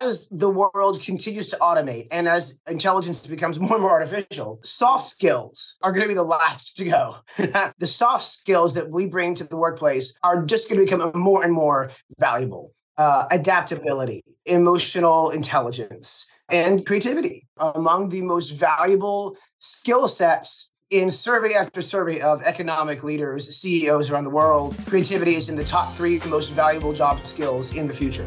as the world continues to automate and as intelligence becomes more and more artificial, soft skills are going to be the last to go. The soft skills that we bring to the workplace are just going to become more and more valuable. Adaptability, emotional intelligence, and creativity among the most valuable skill sets in survey after survey of economic leaders, CEOs around the world. Creativity is in the top 3 most valuable job skills in the future.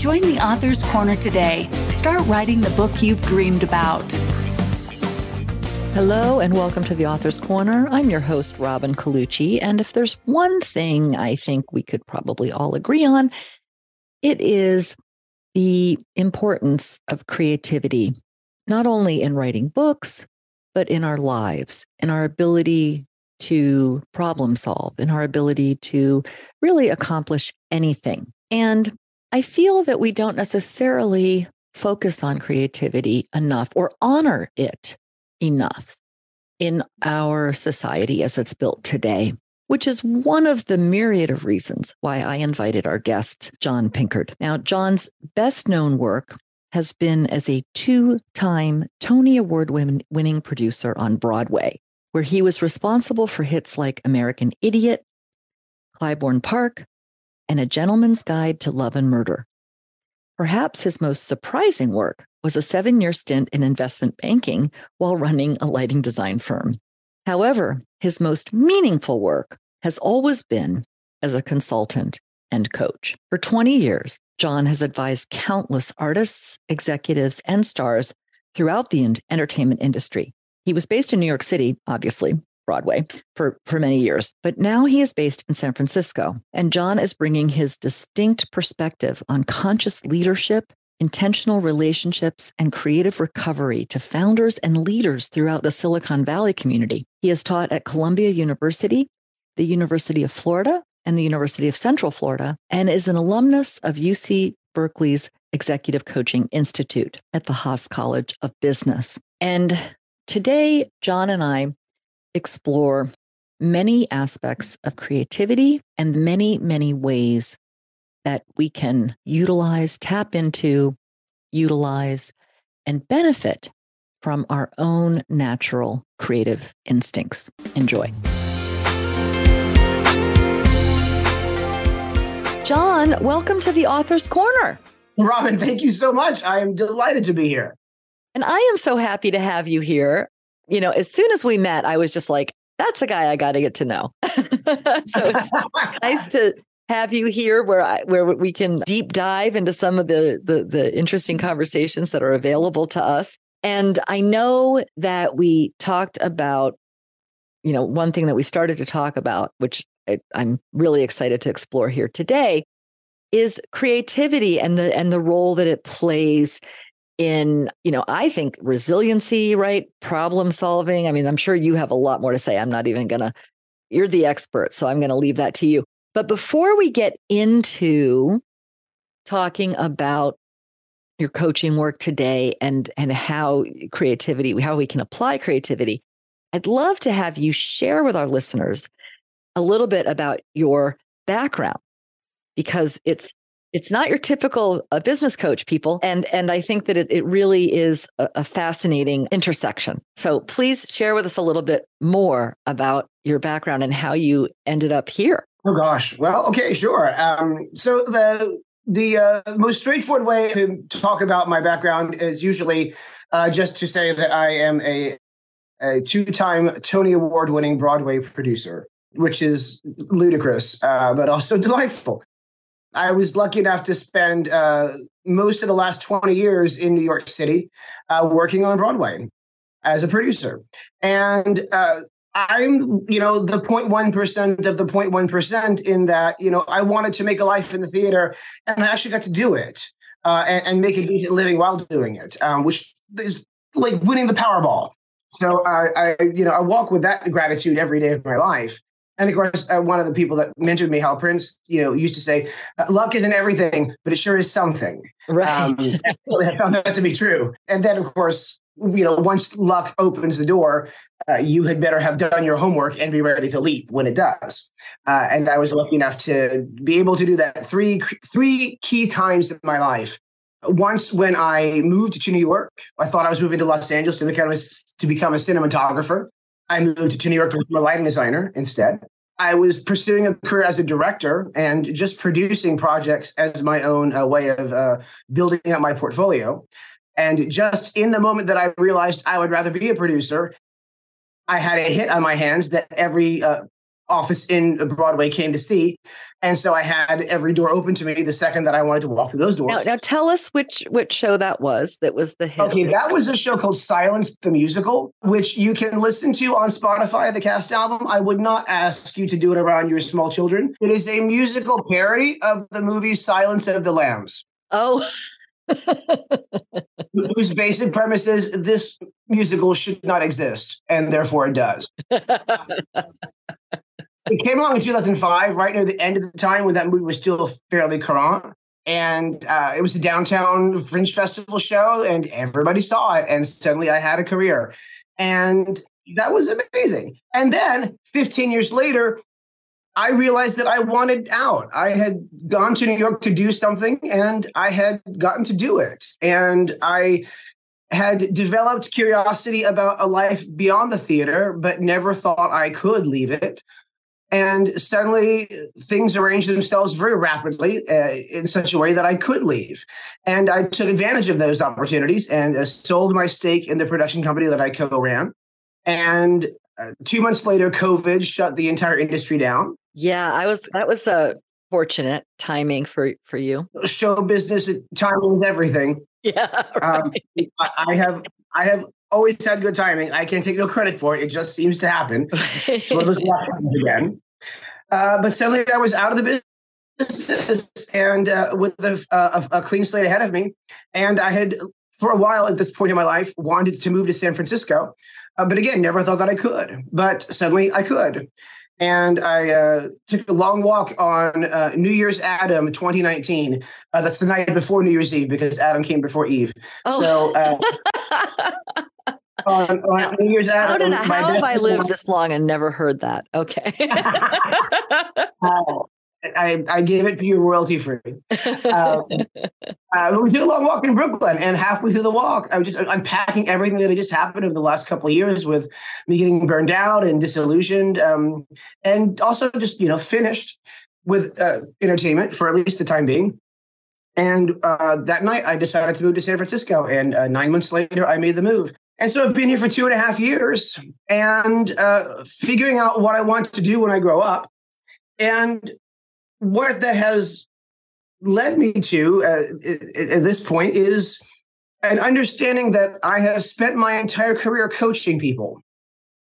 Join The Author's Corner today. Start writing the book you've dreamed about. Hello and welcome to The Author's Corner. I'm your host, Robin Colucci. And if there's one thing I think we could probably all agree on, it is the importance of creativity, not only in writing books, but in our lives, in our ability to problem solve, in our ability to really accomplish anything. And I feel that we don't necessarily focus on creativity enough or honor it enough in our society as it's built today, which is one of the myriad of reasons why I invited our guest, John Pinckard. Now, John's best known work has been as a 2-time Tony Award winning producer on Broadway, where he was responsible for hits like American Idiot, Clybourne Park, and A Gentleman's Guide to Love and Murder. Perhaps his most surprising work was a 7-year stint in investment banking while running a lighting design firm. However, his most meaningful work has always been as a consultant and coach. For 20 years, John has advised countless artists, executives, and stars throughout the entertainment industry. He was based in New York City, obviously, Broadway, for many years, but now he is based in San Francisco, and John is bringing his distinct perspective on conscious leadership, intentional relationships, and creative recovery to founders and leaders throughout the Silicon Valley community. He has taught at Columbia University, the University of Florida, and the University of Central Florida, and is an alumnus of UC Berkeley's Executive Coaching Institute at the Haas College of Business. And today, John and I explore many aspects of creativity and many, many ways that we can utilize, tap into, utilize, and benefit from our own natural creative instincts. Enjoy. John, welcome to The Author's Corner. Robin, thank you so much. I am delighted to be here. And I am so happy to have you here. You know, as soon as we met, I was just like, that's a guy I got to get to know. So it's nice to have you here where we can deep dive into some of the interesting conversations that are available to us. And I know that we talked about, you know, one thing that we started to talk about, which I'm really excited to explore here today, is creativity and the role that it plays in, you know, I think resiliency, right? Problem solving. I mean, I'm sure you have a lot more to say. I'm not even going to, you're the expert, so I'm going to leave that to you. But before we get into talking about your coaching work today and how creativity, how we can apply creativity, I'd love to have you share with our listeners a little bit about your background, because it's not your typical business coach, people. And I think that it really is a fascinating intersection. So please share with us a little bit more about your background and how you ended up here. Oh, gosh. Well, okay, sure. So the most straightforward way to talk about my background is usually just to say that I am a 2-time Tony Award winning Broadway producer, which is ludicrous, but also delightful. I was lucky enough to spend most of the last 20 years in New York City working on Broadway as a producer. And I'm, you know, the 0.1% of the 0.1% in that, you know, I wanted to make a life in the theater, and I actually got to do it and make a decent living while doing it, which is like winning the Powerball. So I walk with that gratitude every day of my life. And of course, one of the people that mentored me, Hal Prince, used to say, luck isn't everything, but it sure is something. Right. I found that to be true. And then, of course, once luck opens the door, you had better have done your homework and be ready to leap when it does. And I was lucky enough to be able to do that three key times in my life. Once when I moved to New York, I thought I was moving to Los Angeles to become a cinematographer. I moved to New York to become a lighting designer instead. I was pursuing a career as a director and just producing projects as my own way of building up my portfolio. And just in the moment that I realized I would rather be a producer, I had a hit on my hands that every office in Broadway came to see. And so I had every door open to me the second that I wanted to walk through those doors. Now tell us which show that was the hit. Okay, that was a show called Silence! The Musical, which you can listen to on Spotify, the cast album. I would not ask you to do it around your small children. It is a musical parody of the movie Silence of the Lambs. Oh, whose basic premise is this musical should not exist, and therefore it does. It came along in 2005, right near the end of the time when that movie was still fairly current. And it was a downtown fringe festival show, and everybody saw it. And suddenly I had a career. And that was amazing. And then 15 years later, I realized that I wanted out. I had gone to New York to do something, and I had gotten to do it. And I had developed curiosity about a life beyond the theater, but never thought I could leave it. And suddenly things arranged themselves very rapidly in such a way that I could leave. And I took advantage of those opportunities and sold my stake in the production company that I co-ran. And 2 months later, COVID shut the entire industry down. Yeah, that was a fortunate timing for you. Show business, timing is everything. Yeah. Right. I have always had good timing. I can't take no credit for it. It just seems to happen. It's one of those happens again. But suddenly I was out of the business and with a clean slate ahead of me. And I had, for a while at this point in my life, wanted to move to San Francisco. But again, never thought that I could. But suddenly I could. And I took a long walk on New Year's Adam 2019. That's the night before New Year's Eve because Adam came before Eve. Oh. So on New Year's Adam. How have I lived this long and never heard that? Okay. I gave it to you royalty free. We did a long walk in Brooklyn, and halfway through the walk, I was just unpacking everything that had just happened over the last couple of years with me getting burned out and disillusioned, and also just, finished with entertainment for at least the time being. And that night, I decided to move to San Francisco, and 9 months later, I made the move. And so I've been here for 2.5 years and figuring out what I want to do when I grow up. And what that has led me to at this point is an understanding that I have spent my entire career coaching people.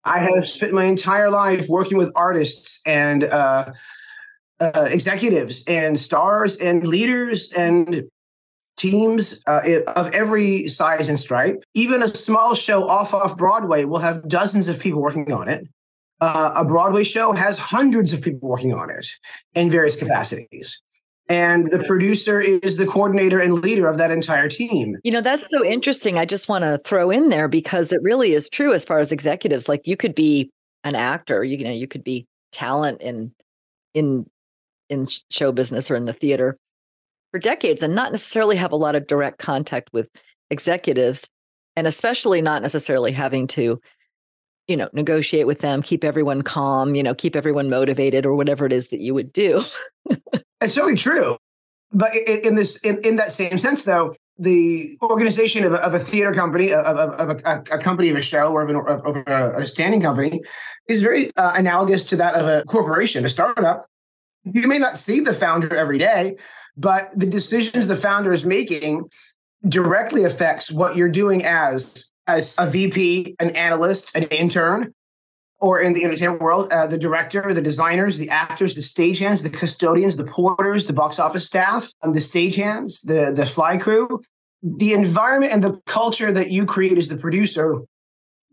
I have spent my entire life working with artists and executives and stars and leaders and teams of every size and stripe. Even a small show off Broadway will have dozens of people working on it. A Broadway show has hundreds of people working on it in various capacities. And the producer is the coordinator and leader of that entire team. That's so interesting. I just want to throw in there because it really is true as far as executives. Like you could be an actor, you could be talent in show business or in the theater for decades and not necessarily have a lot of direct contact with executives, and especially not necessarily having to negotiate with them, keep everyone calm, keep everyone motivated or whatever it is that you would do. It's certainly true. But in that same sense, though, the organization of a theater company, of a company of a show or of a standing company is very analogous to that of a corporation, a startup. You may not see the founder every day, but the decisions the founder is making directly affects what you're doing as a VP, an analyst, an intern, or in the entertainment world, the director, the designers, the actors, the stagehands, the custodians, the porters, the box office staff, the stagehands, the fly crew, the environment and the culture that you create as the producer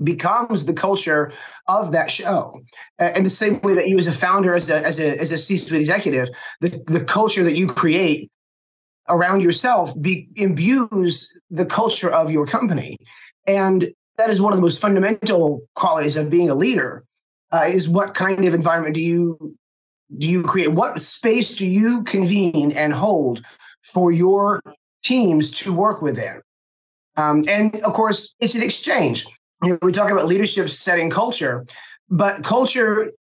becomes the culture of that show. And the same way that you as a founder, as a C-suite executive, the culture that you create around yourself imbues the culture of your company. And that is one of the most fundamental qualities of being a leader, is what kind of environment do you create? What space do you convene and hold for your teams to work within? And of course, it's an exchange. We talk about leadership setting culture, but culture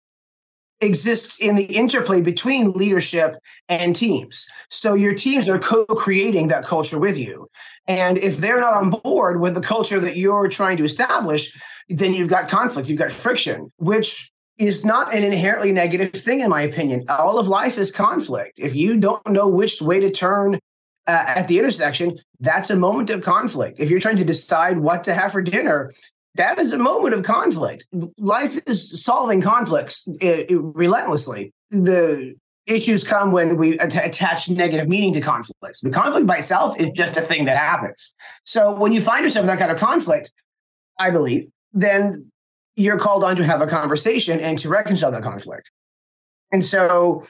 exists in the interplay between leadership and teams. So your teams are co-creating that culture with you. And if they're not on board with the culture that you're trying to establish, then you've got conflict, you've got friction, which is not an inherently negative thing, in my opinion. All of life is conflict. If you don't know which way to turn at the intersection, that's a moment of conflict. If you're trying to decide what to have for dinner, that is a moment of conflict. Life is solving conflicts relentlessly. The issues come when we attach negative meaning to conflicts. The conflict by itself is just a thing that happens. So when you find yourself in that kind of conflict, I believe, then you're called on to have a conversation and to reconcile that conflict. And so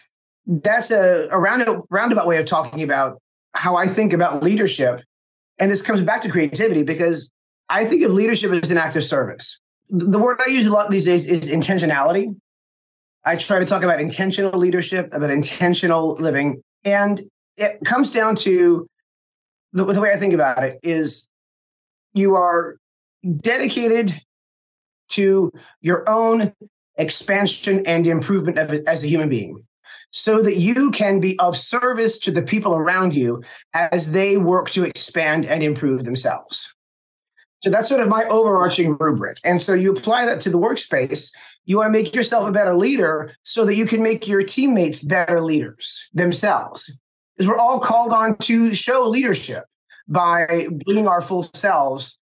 that's a roundabout way of talking about how I think about leadership. And this comes back to creativity, because I think of leadership as an act of service. The word I use a lot these days is intentionality. I try to talk about intentional leadership, about intentional living. And it comes down to the way I think about it is you are dedicated to your own expansion and improvement as a human being, so that you can be of service to the people around you as they work to expand and improve themselves. So that's sort of my overarching rubric. And so you apply that to the workspace. You want to make yourself a better leader so that you can make your teammates better leaders themselves. Because we're all called on to show leadership by bringing our full selves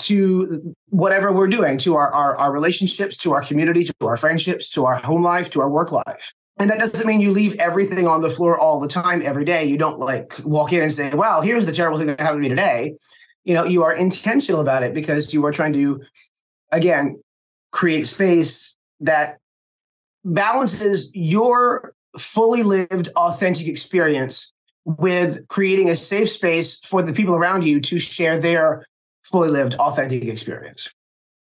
to whatever we're doing, to our relationships, to our community, to our friendships, to our home life, to our work life. And that doesn't mean you leave everything on the floor all the time, every day. You don't walk in and say, well, here's the terrible thing that happened to me today. You know, you are intentional about it because you are trying to, again, create space that balances your fully lived, authentic experience with creating a safe space for the people around you to share their fully lived, authentic experience.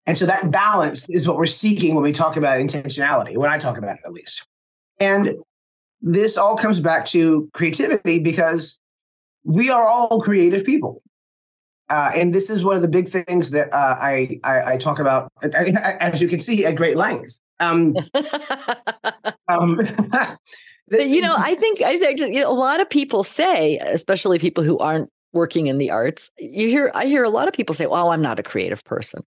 And so that balance is what we're seeking when we talk about intentionality, when I talk about it, at least. And this all comes back to creativity, because we are all creative people. And this is one of the big things that I talk about, as you can see, at great length. I think a lot of people say, especially people who aren't working in the arts, I hear a lot of people say, "Well, I'm not a creative person."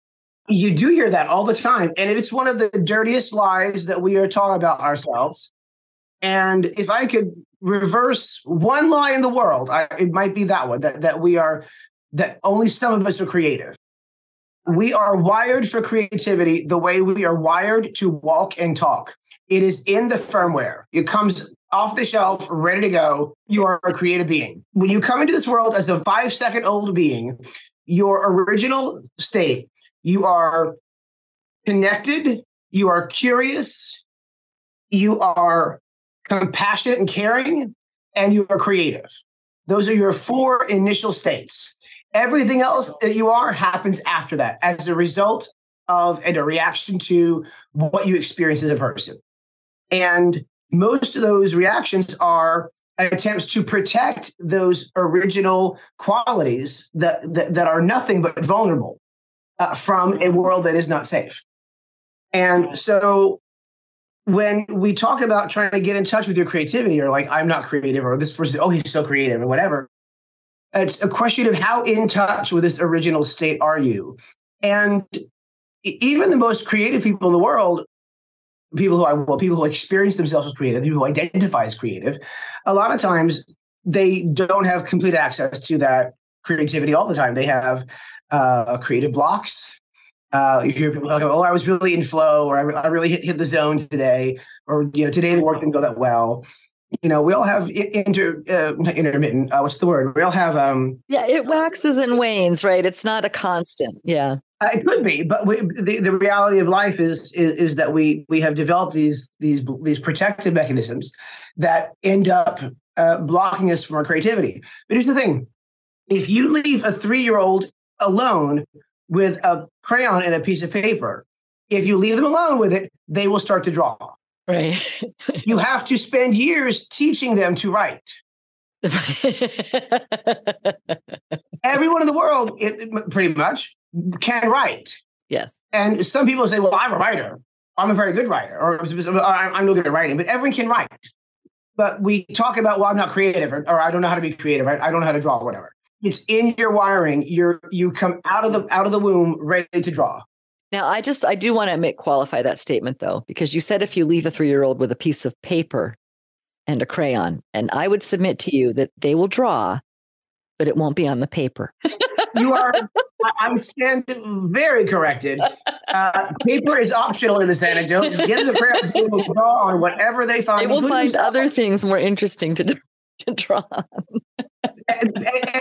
You do hear that all the time, and it's one of the dirtiest lies that we are taught about ourselves. And if I could reverse one lie in the world, it might be that one, that only some of us are creative. We are wired for creativity the way we are wired to walk and talk. It is in the firmware. It comes off the shelf, ready to go. You are a creative being. When you come into this world as a 5-second-old being, your original state, you are connected, you are curious, you are compassionate and caring, and you are creative. Those are your 4 initial states. Everything else that you are happens after that as a result of and a reaction to what you experience as a person. And most of those reactions are attempts to protect those original qualities that are nothing but vulnerable from a world that is not safe. And so when we talk about trying to get in touch with your creativity, or like, I'm not creative, or this person, oh, he's so creative, or whatever, it's a question of how in touch with this original state are you? And even the most creative people in the world, people who experience themselves as creative, people who identify as creative, a lot of times they don't have complete access to that creativity all the time. They have creative blocks. You hear people talk about, oh, I was really in flow, or I really hit the zone today, or, you know, today the work didn't go that well. You know, we all have intermittent. What's the word? We all have. Yeah, it waxes and wanes, right? It's not a constant. Yeah, it could be, but the reality of life is that we have developed these protective mechanisms that end up blocking us from our creativity. But here's the thing: if you leave a 3-year-old alone with a crayon and a piece of paper, if you leave them alone with it, they will start to draw. Right. You have to spend years teaching them to write. Everyone in the world, pretty much, can write. Yes. And some people say, well, I'm a writer. I'm a very good writer. Or I'm no good at writing. But everyone can write. But we talk about, well, I'm not creative. Or I don't know how to be creative. I don't know how to draw, whatever. It's in your wiring. You come out of the womb ready to draw. Now, I do want to qualify that statement, though, because you said if you leave a 3-year-old with a piece of paper and a crayon, and I would submit to you that they will draw, but it won't be on the paper. I stand very corrected. Paper is optional in this anecdote. Get the crayon, they will draw on whatever they find. They will find other things more interesting to draw on. and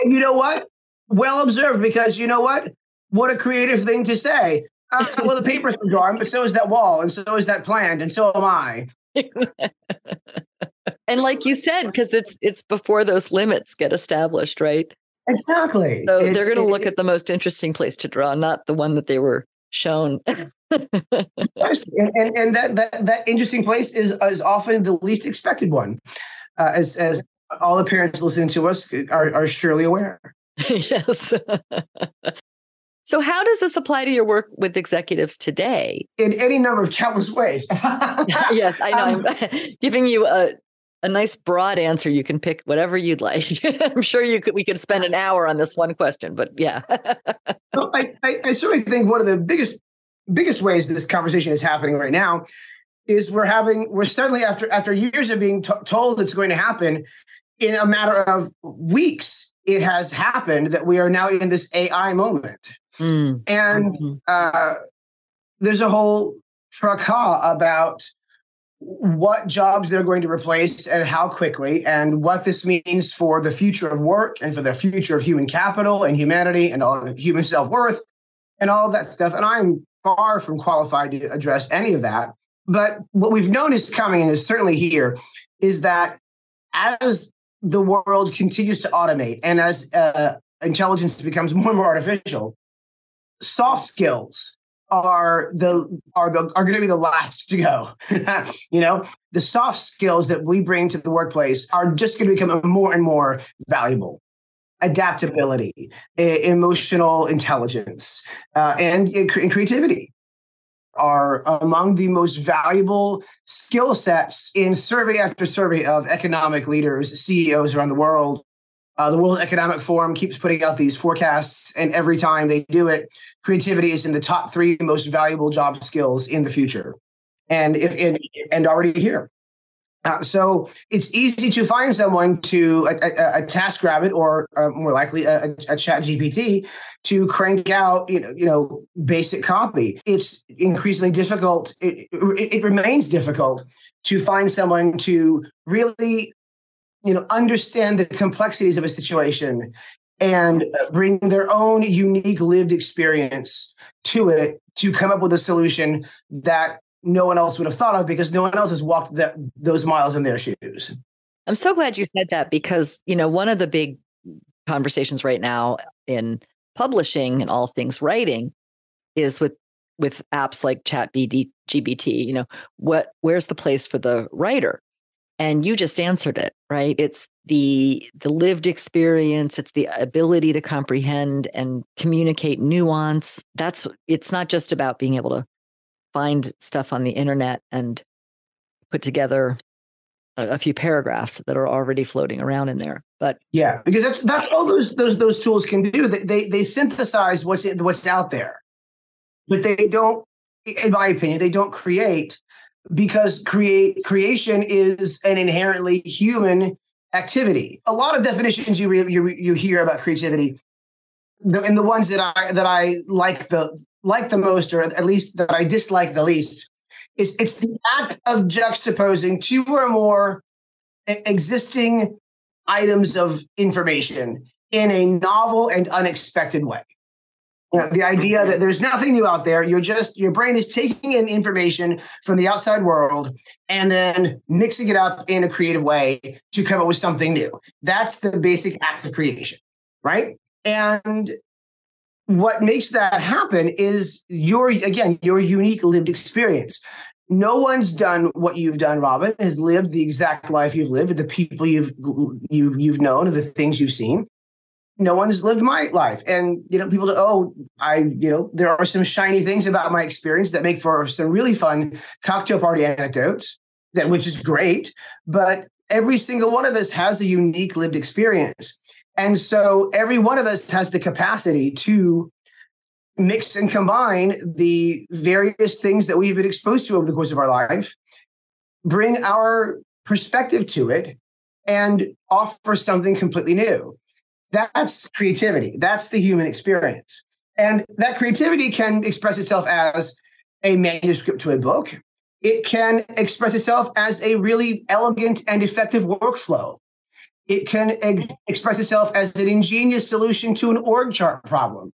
you know what? Well observed, because you know what? What a creative thing to say. Well, the paper's been drawn, but so is that wall, and so is that plant, and so am I. And like you said, because it's before those limits get established, right? Exactly. So they're going to look at the most interesting place to draw, not the one that they were shown. and that interesting place is often the least expected one, as all the parents listening to us are surely aware. Yes. So how does this apply to your work with executives today? In any number of countless ways. Yes, I know. I'm giving you a nice broad answer. You can pick whatever you'd like. I'm sure we could spend an hour on this one question, but yeah. Well, I certainly think one of the biggest ways that this conversation is happening right now is we're suddenly after years of being told it's going to happen, in a matter of weeks, it has happened that we are now in this AI moment. Mm. And there's a whole fracas about what jobs they're going to replace and how quickly, and what this means for the future of work and for the future of human capital and humanity and all human self-worth and all of that stuff. And I'm far from qualified to address any of that. But what we've noticed coming, and is certainly here, is that as the world continues to automate and as intelligence becomes more and more artificial, soft skills are going to be the last to go. You know, the soft skills that we bring to the workplace are just going to become more and more valuable. Adaptability, emotional intelligence, and creativity are among the most valuable skill sets in survey after survey of economic leaders, CEOs around the world. The World Economic Forum keeps putting out these forecasts, and every time they do it, creativity is in the top 3 most valuable job skills in the future, and already here. So it's easy to find someone to a Task Rabbit or more likely a ChatGPT to crank out you know basic copy. It's increasingly difficult. It remains difficult to find someone to really understand the complexities of a situation and bring their own unique lived experience to it to come up with a solution that no one else would have thought of, because no one else has walked those miles in their shoes. I'm so glad you said that, because, one of the big conversations right now in publishing and all things writing is with apps like ChatGPT, where's the place for the writer? And you just answered it, right? It's the lived experience. It's the ability to comprehend and communicate nuance. It's not just about being able to find stuff on the internet and put together a few paragraphs that are already floating around in there. But yeah, because that's all those tools can do. They synthesize what's out there, but they don't, in my opinion, they don't create, because creation is an inherently human activity. A lot of definitions you hear about creativity, and the ones that I like the most, or at least that I dislike the least, is it's the act of juxtaposing two or more existing items of information in a novel and unexpected way. You know, the idea that there's nothing new out there. You're just, your brain is taking in information from the outside world and then mixing it up in a creative way to come up with something new. That's the basic act of creation, right? And what makes that happen is your unique lived experience. No one's done what you've done, Robin, has lived the exact life you've lived, the people you've known, the things you've seen. No one has lived my life. And, you know, people, there are some shiny things about my experience that make for some really fun cocktail party anecdotes, which is great. But every single one of us has a unique lived experience. And so every one of us has the capacity to mix and combine the various things that we've been exposed to over the course of our life, bring our perspective to it, and offer something completely new. That's creativity. That's the human experience. And that creativity can express itself as a manuscript to a book. It can express itself as a really elegant and effective workflow. It can express itself as an ingenious solution to an org chart problem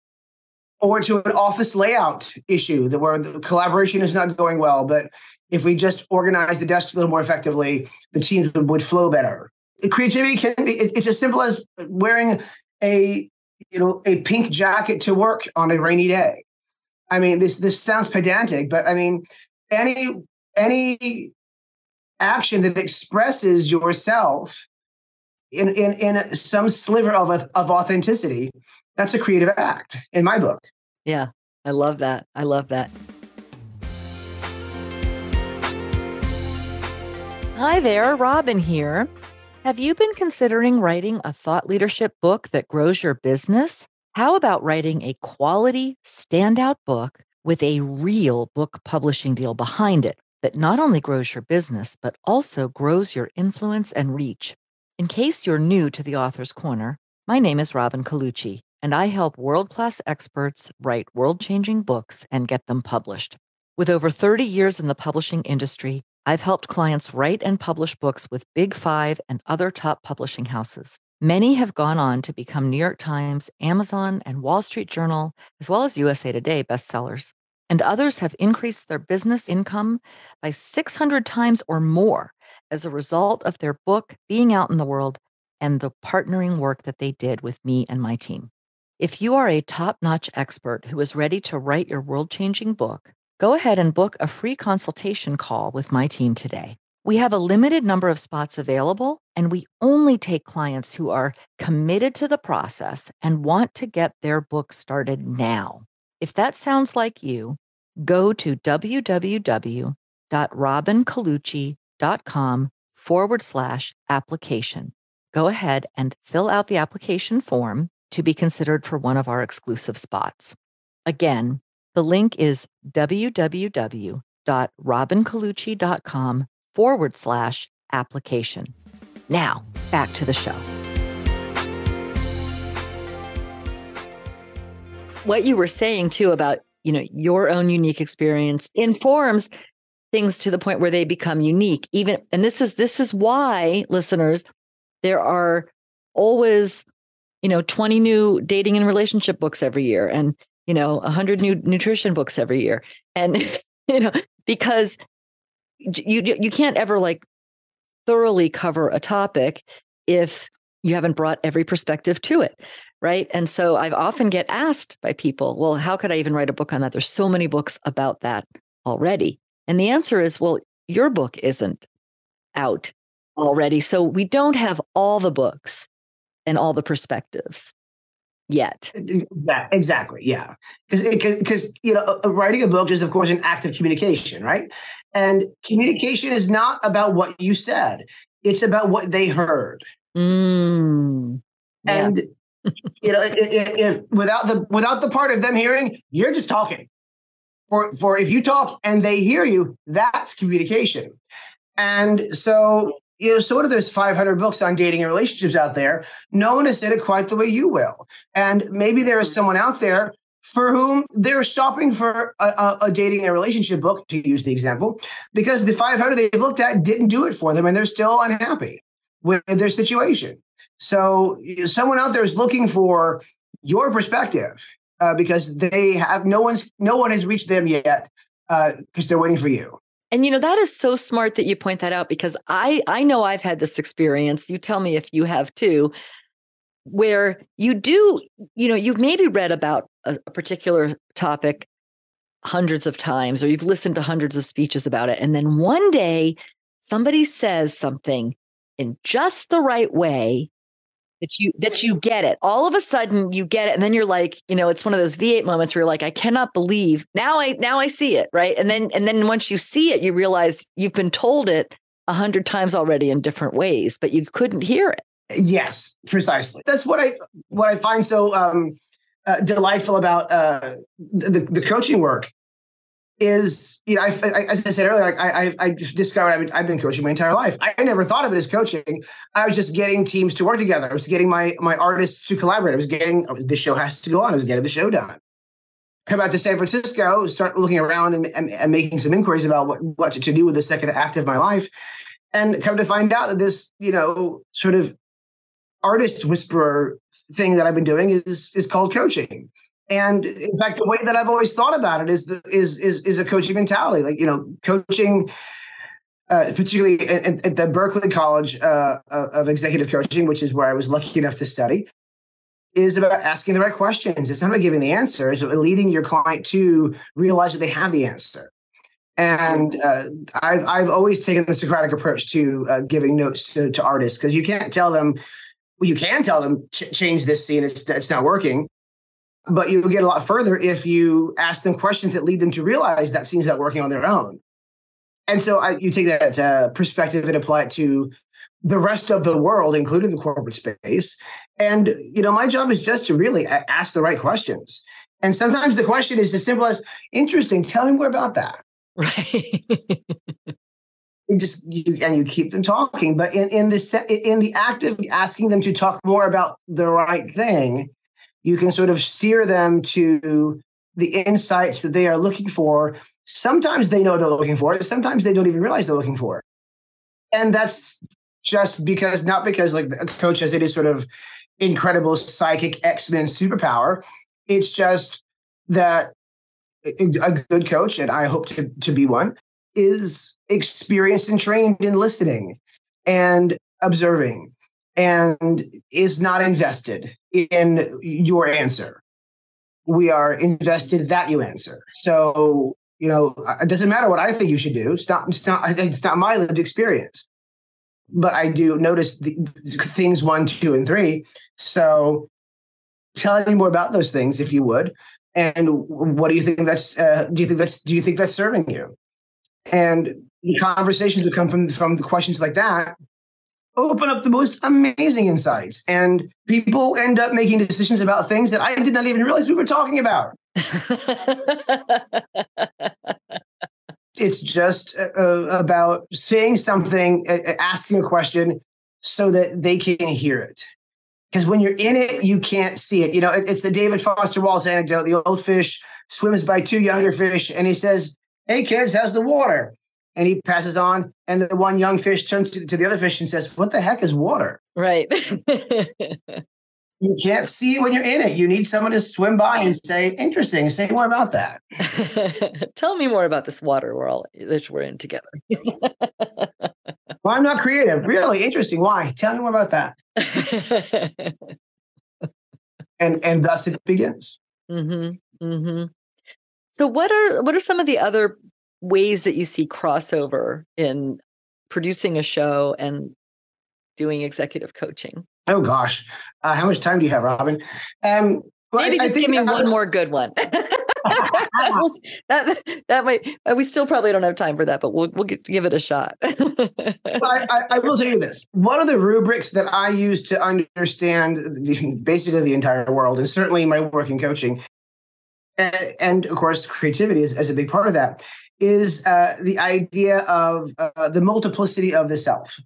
or to an office layout issue where the collaboration is not going well, but if we just organize the desks a little more effectively, the teams would flow better. Creativity can be, it's as simple as wearing a pink jacket to work on a rainy day. I mean, this sounds pedantic, but I mean, any action that expresses yourself in some sliver of authenticity, that's a creative act in my book. Yeah, I love that. I love that. Hi there, Robin here. Have you been considering writing a thought leadership book that grows your business? How about writing a quality, standout book with a real book publishing deal behind it that not only grows your business, but also grows your influence and reach? In case you're new to The Author's Corner, my name is Robin Colucci, and I help world-class experts write world-changing books and get them published. With over 30 years in the publishing industry, I've helped clients write and publish books with Big Five and other top publishing houses. Many have gone on to become New York Times, Amazon, and Wall Street Journal, as well as USA Today bestsellers. And others have increased their business income by 600 times or more as a result of their book being out in the world and the partnering work that they did with me and my team. If you are a top-notch expert who is ready to write your world-changing book, go ahead and book a free consultation call with my team today. We have a limited number of spots available, and we only take clients who are committed to the process and want to get their book started now. If that sounds like you, go to www.robincollucci.com/application. Go ahead and fill out the application form to be considered for one of our exclusive spots. Again, the link is www.robincollucci.com/application. Now, back to the show. What you were saying, too, about, you know, your own unique experience informs things to the point where they become unique. Even, and this is why, listeners, there are always, 20 new dating and relationship books every year, and 100 new nutrition books every year. And, because you can't ever thoroughly cover a topic if you haven't brought every perspective to it, right? And so I've often get asked by people, well, how could I even write a book on that? There's so many books about that already. And the answer is, well, your book isn't out already. So we don't have all the books and all the perspectives yet. Yeah, exactly. Yeah. Because, writing a book is, of course, an act of communication, right? And communication is not about what you said. It's about what they heard. Mm, yeah. And, without the part of them hearing, you're just talking. For if you talk and they hear you, that's communication. And so, sort of there's 500 books on dating and relationships out there. No one has said it quite the way you will. And maybe there is someone out there for whom they're shopping for a dating and relationship book, to use the example, because the 500 they've looked at didn't do it for them and they're still unhappy. with their situation. So someone out there is looking for your perspective because they have no one has reached them yet because they're waiting for you. And, you know, that is so smart that you point that out, because I know I've had this experience. You tell me if you have too, where you do, you know, you've maybe read about a particular topic hundreds of times, or you've listened to hundreds of speeches about it. And then one day somebody says something in just the right way that you get it. All of a sudden you get it. And then you're like, you know, it's one of those V8 moments where you're like, I cannot believe now I see it. Right. And then once you see it, you realize you've been told it 100 times already in different ways, but you couldn't hear it. Yes, precisely. That's what I find so delightful about the coaching work is, you know, I as I said earlier, like I just discovered I've been coaching my entire life. I never thought of it as coaching. I was just getting teams to work together. I was getting my artists to collaborate. The show has to go on. I was getting the show done. Come out to San Francisco, start looking around and making some inquiries about what to do with the second act of my life, and come to find out that this, you know, sort of artist whisperer thing that I've been doing is called coaching. And in fact, the way that I've always thought about it is a coaching mentality. Like, you know, coaching, particularly at the Berklee College of Executive Coaching, which is where I was lucky enough to study, is about asking the right questions. It's not about giving the answer. It's about leading your client to realize that they have the answer. And I've always taken the Socratic approach to giving notes to artists, because you can't tell them. Well, you can tell them, change this scene, it's not working. But you'll get a lot further if you ask them questions that lead them to realize that scene's not working on their own. And so you take that perspective and apply it to the rest of the world, including the corporate space. And, you know, my job is just to really ask the right questions. And sometimes the question is as simple as, interesting, tell me more about that. Right. You keep them talking, but in the act of asking them to talk more about the right thing, you can sort of steer them to the insights that they are looking for. Sometimes they know they're looking for it. Sometimes they don't even realize they're looking for it. And that's just not because like a coach has any sort of incredible psychic X-Men superpower. It's just that a good coach, and I hope to be one, is experienced and trained in listening and observing and is not invested in your answer. We are invested that you answer. So, you know, it doesn't matter what I think you should do. It's not my lived experience. But I do notice the things 1, 2, and 3. So tell me more about those things if you would. And what do you think do you think that's serving you? And the conversations that come from the questions like that open up the most amazing insights. And people end up making decisions about things that I did not even realize we were talking about. It's just about saying something, asking a question so that they can hear it. Because when you're in it, you can't see it. You know, it's the David Foster Wallace anecdote. The old fish swims by two younger fish, and he says, "Hey, kids, how's the water?" And he passes on. And the one young fish turns to the other fish and says, "What the heck is water?" Right. You can't see it when you're in it. You need someone to swim by and say, "Interesting. Say more about that." Tell me more about this water that we're in together. Well, I'm not creative. Really interesting. Why? Tell me more about that. And thus it begins. Mm-hmm. Mm-hmm. So what are some of the other ways that you see crossover in producing a show and doing executive coaching? Oh, gosh. How much time do you have, Robin? Maybe give me one more good one. that might. We still probably don't have time for that, but we'll give it a shot. I will tell you this. One of the rubrics that I use to understand basically the entire world, and certainly my work in coaching, and of course, creativity is a big part of that, is the idea of the multiplicity of the self.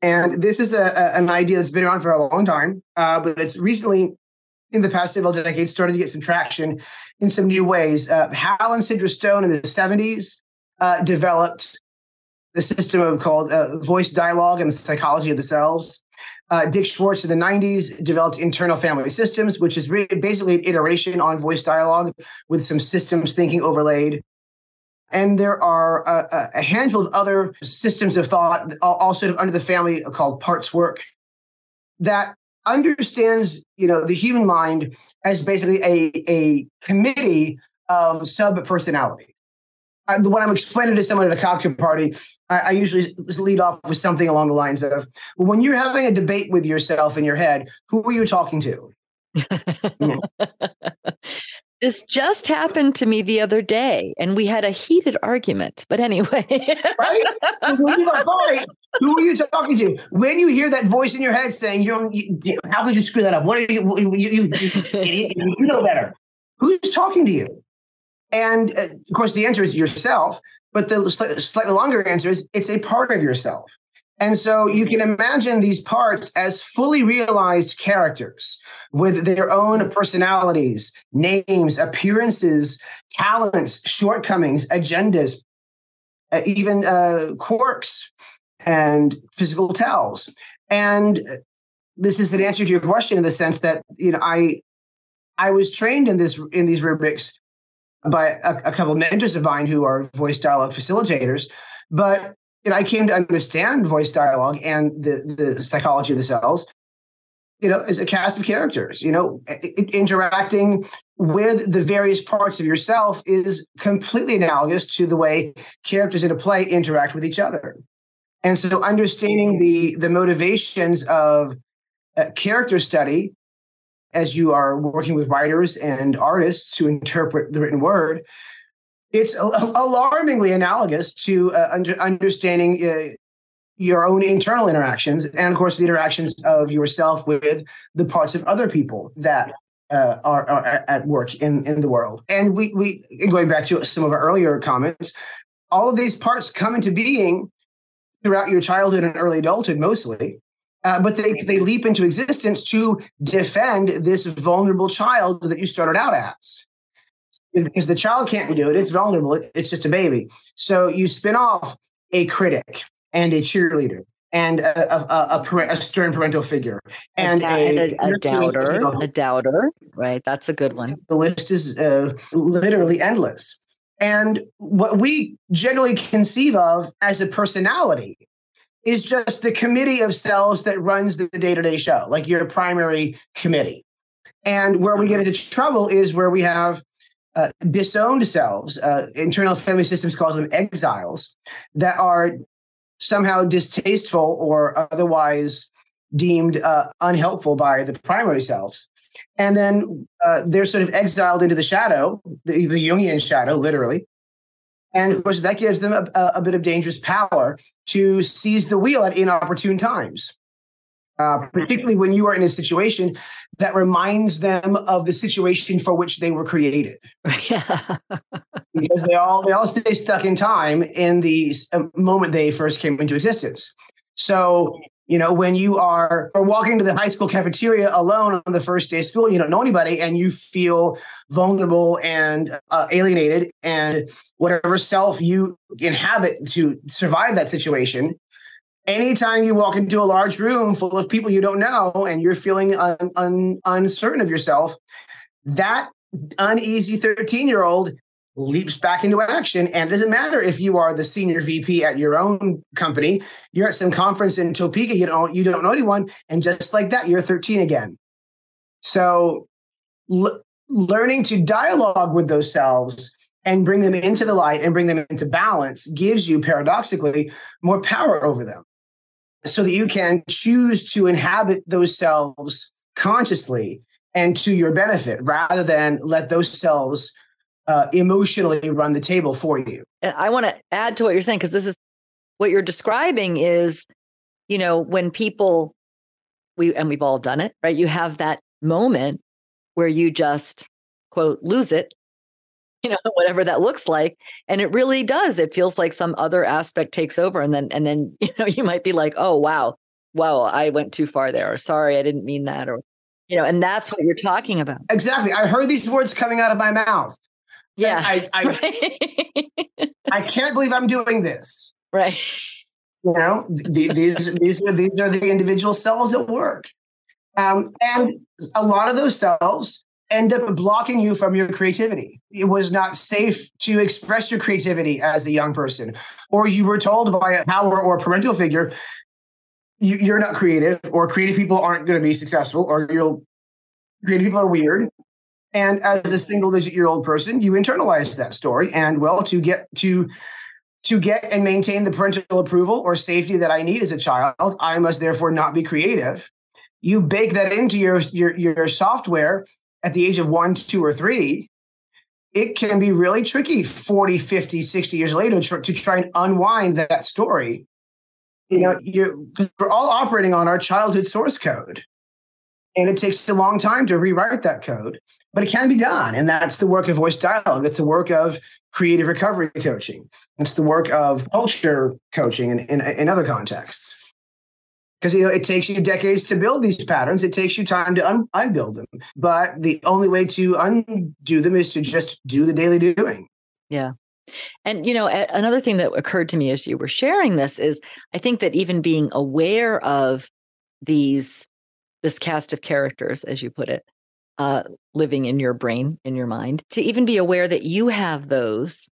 And this is an idea that's been around for a long time, but it's recently, in the past several decades, started to get some traction in some new ways. Hal and Sidra Stone in the 70s developed the system of called voice dialogue and the psychology of the selves. Dick Schwartz in the 90s developed Internal Family Systems, which is basically an iteration on voice dialogue with some systems thinking overlaid. And there are a handful of other systems of thought, all sort of under the family, called parts work, that understands, you know, the human mind as basically a committee of sub-personality. When I'm explaining to someone at a cocktail party, I usually lead off with something along the lines of, well, when you're having a debate with yourself in your head, who are you talking to? This just happened to me the other day, and we had a heated argument. But anyway. Right? When you fight, who are you talking to? When you hear that voice in your head saying, how could you screw that up? What are you know better. Who's talking to you? And of course, the answer is yourself, but the slightly longer answer is it's a part of yourself. And so you can imagine these parts as fully realized characters with their own personalities, names, appearances, talents, shortcomings, agendas, even quirks and physical tells. And this is an answer to your question in the sense that, you know, I was trained in these rubrics by a couple of mentors of mine who are voice dialogue facilitators. But I came to understand voice dialogue and the psychology of the selves, you know, as a cast of characters. You know, interacting with the various parts of yourself is completely analogous to the way characters in a play interact with each other. And so understanding the motivations of character study as you are working with writers and artists who interpret the written word, it's alarmingly analogous to understanding your own internal interactions and, of course, the interactions of yourself with the parts of other people that are at work in the world. And we going back to some of our earlier comments, all of these parts come into being throughout your childhood and early adulthood mostly. But they leap into existence to defend this vulnerable child that you started out as. Because the child can't do it. It's vulnerable. It's just a baby. So you spin off a critic and a cheerleader and a stern parental figure. And a doubter. Right. That's a good one. The list is literally endless. And what we generally conceive of as a personality is just the committee of selves that runs the day-to-day show, like your primary committee. And where we get into trouble is where we have disowned selves. Internal family systems calls them exiles, that are somehow distasteful or otherwise deemed unhelpful by the primary selves. And then they're sort of exiled into the shadow, the Jungian shadow, literally. And of course, that gives them a bit of dangerous power to seize the wheel at inopportune times, particularly when you are in a situation that reminds them of the situation for which they were created. Yeah. Because they all stay stuck in time in the moment they first came into existence. So, you know, when you are walking to the high school cafeteria alone on the first day of school, you don't know anybody, and you feel vulnerable and alienated, and whatever self you inhabit to survive that situation. Anytime you walk into a large room full of people you don't know, and you're feeling uncertain of yourself, that uneasy 13-year-old leaps back into action. And it doesn't matter if you are the senior VP at your own company, you're at some conference in Topeka, you don't know anyone. And just like that, you're 13 again. So learning to dialogue with those selves and bring them into the light and bring them into balance gives you, paradoxically, more power over them, so that you can choose to inhabit those selves consciously and to your benefit, rather than let those selves emotionally run the table for you. And I want to add to what you're saying, because this is what you're describing is, you know, when people, we've all done it, right? You have that moment where you just, quote, lose it, you know, whatever that looks like. And it really does. It feels like some other aspect takes over. And then, you know, you might be like, oh, wow, I went too far there. Or sorry, I didn't mean that. Or, you know, and that's what you're talking about. Exactly. I heard these words coming out of my mouth. Yeah, I can't believe I'm doing this. Right. You know, these are the individual cells at work. And a lot of those cells end up blocking you from your creativity. It was not safe to express your creativity as a young person, or you were told by a power or parental figure, you're not creative, or creative people aren't going to be successful, or creative people are weird. And as a single-digit-year-old person, you internalize that story. And well, to get and maintain the parental approval or safety that I need as a child, I must therefore not be creative. You bake that into your software at the age of 1, 2, or 3. It can be really tricky 40, 50, 60 years later to try and unwind that story. You know, we're all operating on our childhood source code. And it takes a long time to rewrite that code, but it can be done. And that's the work of voice dialogue. It's the work of creative recovery coaching. It's the work of culture coaching in other contexts. Because, you know, it takes you decades to build these patterns. It takes you time to unbuild them. But the only way to undo them is to just do the daily doing. Yeah. And, you know, another thing that occurred to me as you were sharing this is I think that even being aware of this cast of characters, as you put it, living in your brain, in your mind, to even be aware that you have those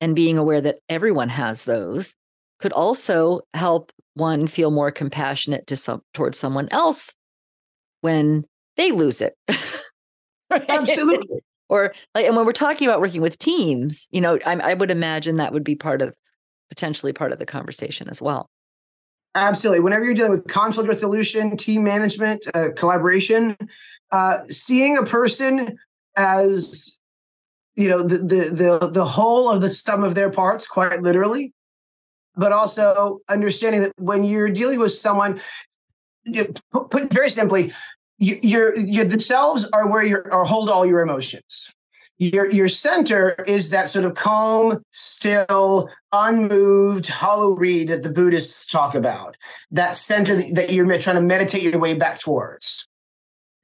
and being aware that everyone has those could also help one feel more compassionate towards someone else when they lose it. Right? Absolutely. Or like, and when we're talking about working with teams, you know, I would imagine that would be potentially part of the conversation as well. Absolutely. Whenever you're dealing with conflict resolution, team management, collaboration, seeing a person as, you know, the whole of the sum of their parts, quite literally, but also understanding that when you're dealing with someone, put very simply, the selves are where you hold all your emotions. Your center is that sort of calm, still, unmoved, hollow reed that the Buddhists talk about. That center that you're trying to meditate your way back towards.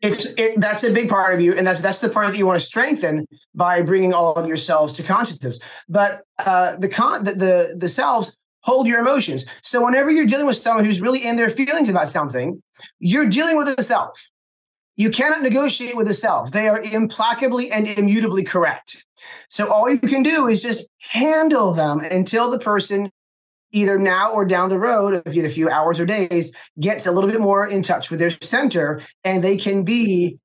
That's a big part of you, and that's the part that you want to strengthen by bringing all of yourselves to consciousness. But the selves hold your emotions. So whenever you're dealing with someone who's really in their feelings about something, you're dealing with the self. You cannot negotiate with the self. They are implacably and immutably correct. So all you can do is just handle them until the person, either now or down the road, if you had a few hours or days, gets a little bit more in touch with their center, and they can be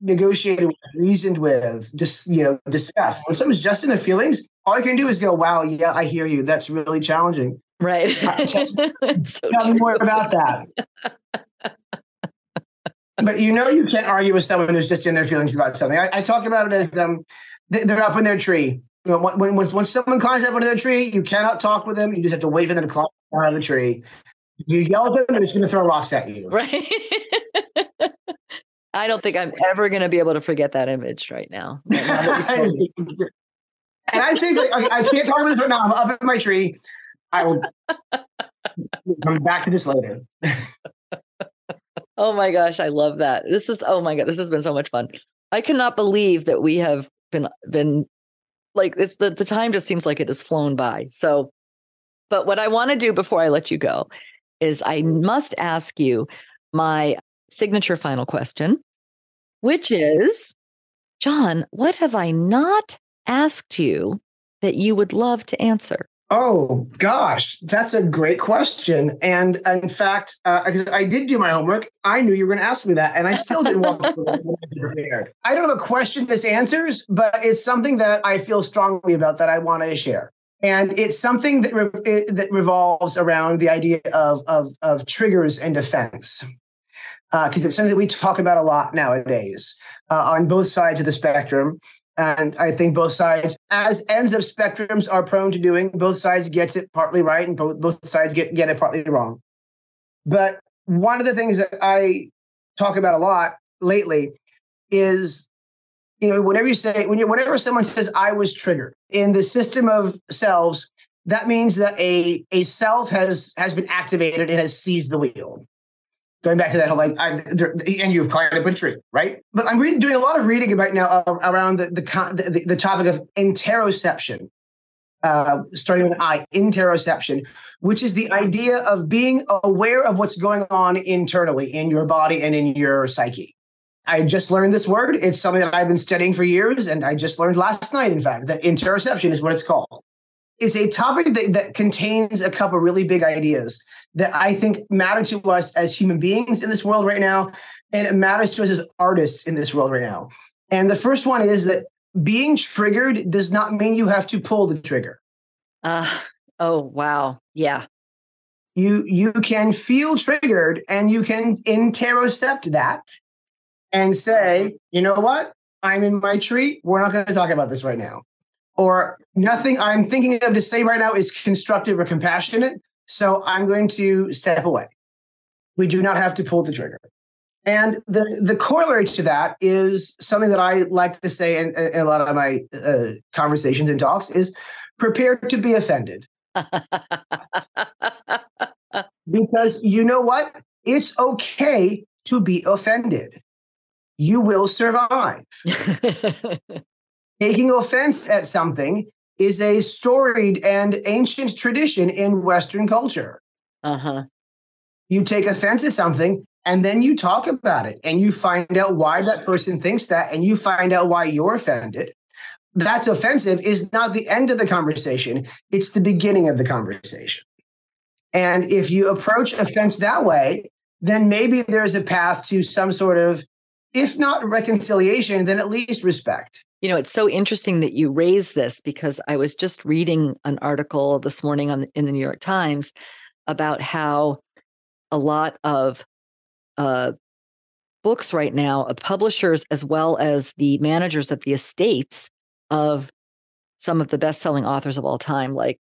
negotiated with, reasoned with, discussed. When someone's just in their feelings, all you can do is go, wow, yeah, I hear you. That's really challenging. Right. Tell me more about that. But you know you can't argue with someone who's just in their feelings about something. I talk about it as they're up in their tree. You know, when someone climbs up into their tree, you cannot talk with them. You just have to wait for them to climb out of the tree. You yell at them, they're just going to throw rocks at you. Right. I don't think I'm ever going to be able to forget that image right now. And I say, like, I can't talk about this right now. I'm up in my tree. I will come back to this later. Oh my gosh, I love that. This has been so much fun. I cannot believe that we have been like, it's the time just seems like it has flown by. So, but what I want to do before I let you go is I must ask you my signature final question, which is, John, what have I not asked you that you would love to answer? Oh, gosh, that's a great question. And in fact, I did do my homework. I knew you were going to ask me that, and I still didn't want to be prepared. I don't have a question this answers, but it's something that I feel strongly about that I want to share. And it's something that that revolves around the idea of triggers and defense, because it's something that we talk about a lot nowadays on both sides of the spectrum. And I think both sides, as ends of spectrums are prone to doing, both sides gets it partly right and both sides get it partly wrong. But one of the things that I talk about a lot lately is, you know, whenever someone says, I was triggered, in the system of selves, that means that a self has been activated and has seized the wheel. Going back to that, and you've climbed up a tree, right? But I'm doing a lot of reading about now around the topic of interoception, starting with I, interoception, which is the idea of being aware of what's going on internally in your body and in your psyche. I just learned this word. It's something that I've been studying for years, and I just learned last night, in fact, that interoception is what it's called. It's a topic that contains a couple of really big ideas that I think matter to us as human beings in this world right now, and it matters to us as artists in this world right now. And the first one is that being triggered does not mean you have to pull the trigger. Oh, wow. Yeah. You can feel triggered, and you can interocept that and say, you know what? I'm in my tree. We're not going to talk about this right now. Or nothing I'm thinking of to say right now is constructive or compassionate, so I'm going to step away. We do not have to pull the trigger. And the corollary to that is something that I like to say in a lot of my conversations and talks is prepare to be offended. Because you know what? It's okay to be offended. You will survive. Taking offense at something is a storied and ancient tradition in Western culture. Uh-huh. You take offense at something, and then you talk about it, and you find out why that person thinks that, and you find out why you're offended. That's offensive is not the end of the conversation. It's the beginning of the conversation. And if you approach offense that way, then maybe there's a path to some sort of, if not reconciliation, then at least respect. You know, it's so interesting that you raise this, because I was just reading an article this morning in the New York Times about how a lot of books right now, publishers as well as the managers of the estates of some of the best-selling authors of all time, like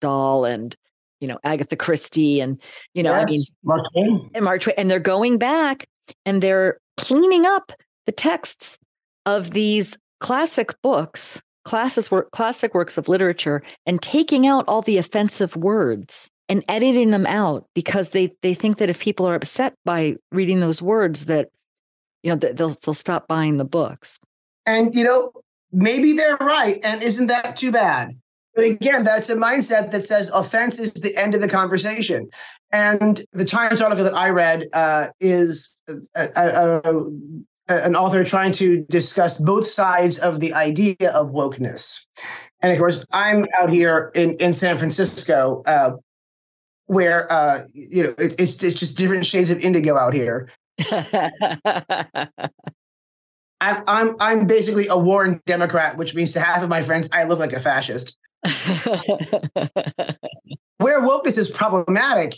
Dahl and, you know, Agatha Christie and, you know, yes, I mean, Mark Twain. And Mark Twain, and they're going back and they're cleaning up the texts of these classic books, classic works of literature, and taking out all the offensive words and editing them out, because they think that if people are upset by reading those words, that, you know, they'll stop buying the books. And, you know, maybe they're right. And isn't that too bad? But again, that's a mindset that says offense is the end of the conversation. And the Times article that I read is an author trying to discuss both sides of the idea of wokeness. And of course, I'm out here in San Francisco, where, you know, it's just different shades of indigo out here. I'm basically a Warren Democrat, which means to half of my friends, I look like a fascist. Where wokeness is problematic,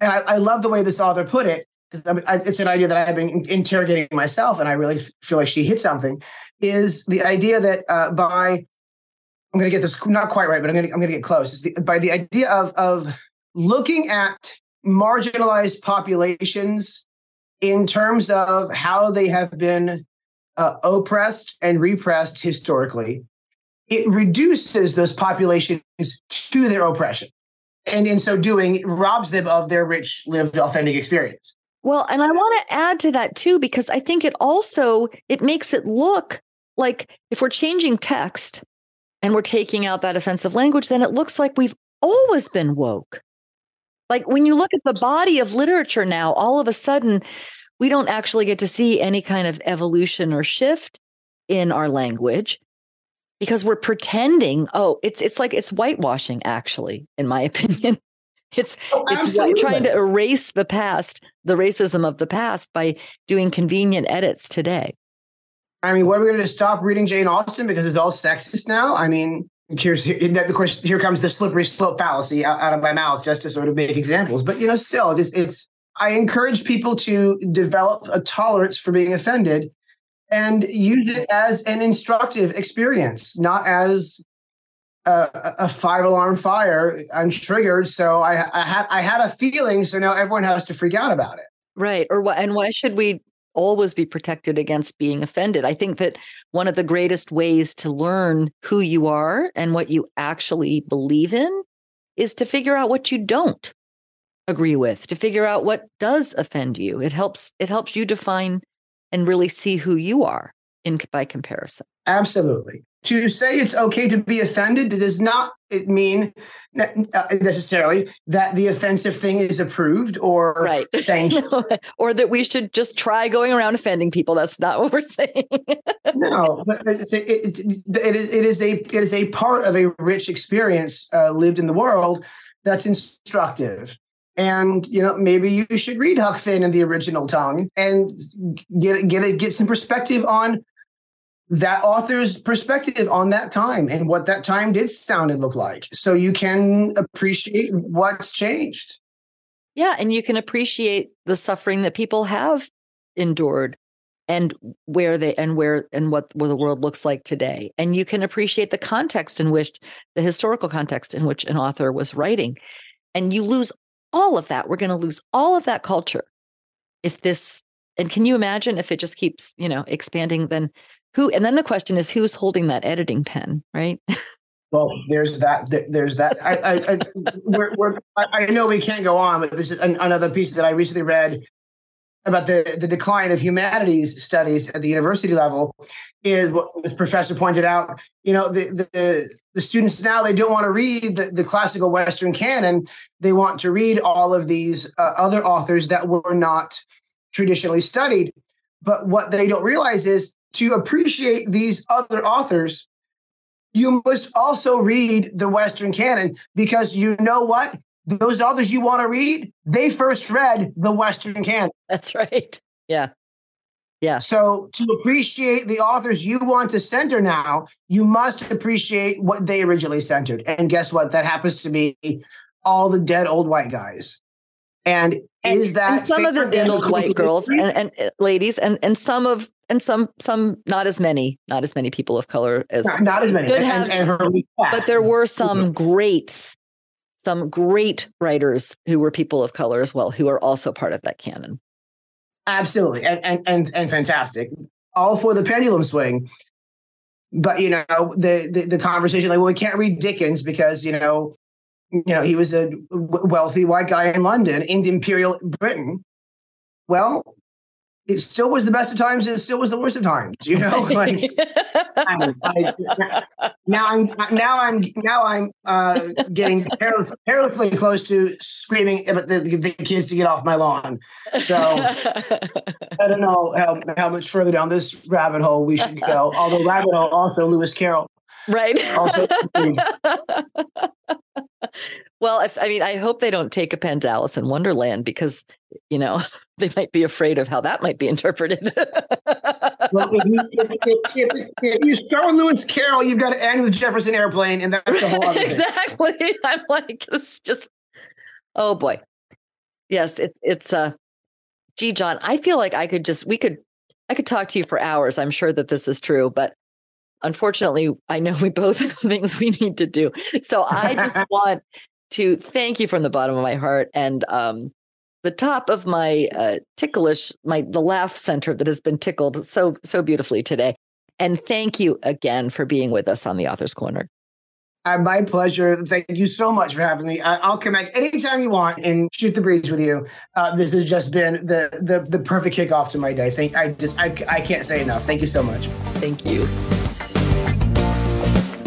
and I love the way this author put it, because it's an idea that I've been interrogating myself, and I really feel like she hit something, is the idea that I'm going to get this not quite right, but I'm going to get close. It's by the idea of looking at marginalized populations in terms of how they have been oppressed and repressed historically, it reduces those populations to their oppression. And in so doing, it robs them of their rich, lived, authentic experience. Well, and I want to add to that, too, because I think it makes it look like if we're changing text and we're taking out that offensive language, then it looks like we've always been woke. Like when you look at the body of literature now, all of a sudden, we don't actually get to see any kind of evolution or shift in our language, because we're pretending. Oh, it's like it's whitewashing, actually, in my opinion. It's trying to erase the past, the racism of the past, by doing convenient edits today. I mean, what are we going to stop reading Jane Austen because it's all sexist now? I mean, of course, here comes the slippery slope fallacy out of my mouth just to sort of make examples. But, you know, still, I encourage people to develop a tolerance for being offended and use it as an instructive experience, not as a five-alarm fire. I'm triggered, so I had a feeling, so now everyone has to freak out about it. Right. And why should we always be protected against being offended? I think that one of the greatest ways to learn who you are and what you actually believe in is to figure out what you don't agree with, to figure out what does offend you. It helps you define and really see who you are by comparison. Absolutely. To say it's okay to be offended does not mean necessarily that the offensive thing is approved or sanctioned. Or that we should just try going around offending people. That's not what we're saying. No, but it is a part of a rich experience lived in the world that's instructive. And, you know, maybe you should read Huck Finn in the original tongue and get some perspective on that author's perspective on that time and what that time did sound and look like. So you can appreciate what's changed. Yeah. And you can appreciate the suffering that people have endured and what the world looks like today. And you can appreciate the context in which the historical context in which an author was writing. And you lose all of that. We're going to lose all of that culture. And can you imagine if it just keeps, expanding, then who, and then the question is, who's holding that editing pen, right? Well, there's that. I know we can't go on, but this is another piece that I recently read about the decline of humanities studies at the university level. Is what this professor pointed out. The students now, they don't want to read the classical Western canon. They want to read all of these other authors that were not traditionally studied. But what they don't realize is, to appreciate these other authors, you must also read the Western canon, because you know what? Those authors you want to read, they first read the Western canon. That's right. Yeah. Yeah. So to appreciate the authors you want to center now, you must appreciate what they originally centered. And guess what? That happens to be all the dead old white guys. And some of the dead old white girls and ladies and some not as many people of color as not as many could have, but there were some great writers who were people of color as well, who are also part of that canon. Absolutely. And fantastic. All for the pendulum swing. But the conversation, like, well, we can't read Dickens because he was a wealthy white guy in London, in Imperial Britain. Well, it still was the best of times. And it still was the worst of times. Now I'm getting perilously close to screaming about the kids to get off my lawn. So I don't know how much further down this rabbit hole we should go. Although rabbit hole, also Lewis Carroll. Right. Also. Well, I hope they don't take a pen to Alice in Wonderland, because, they might be afraid of how that might be interpreted. Well, if you start with Lewis Carroll, you've got to end with Jefferson Airplane, and that's a whole other exactly. Thing. I'm like, it's just, oh boy. Yes, it's gee, John, I feel like I could talk to you for hours. I'm sure that this is true, but unfortunately, I know we both have things we need to do. So I just want to thank you from the bottom of my heart, and the top of my the laugh center that has been tickled so beautifully today. And thank you again for being with us on The Author's Corner. My pleasure. Thank you so much for having me. I'll come back anytime you want and shoot the breeze with you. This has just been the perfect kickoff to my day. I can't say enough. Thank you so much. Thank you.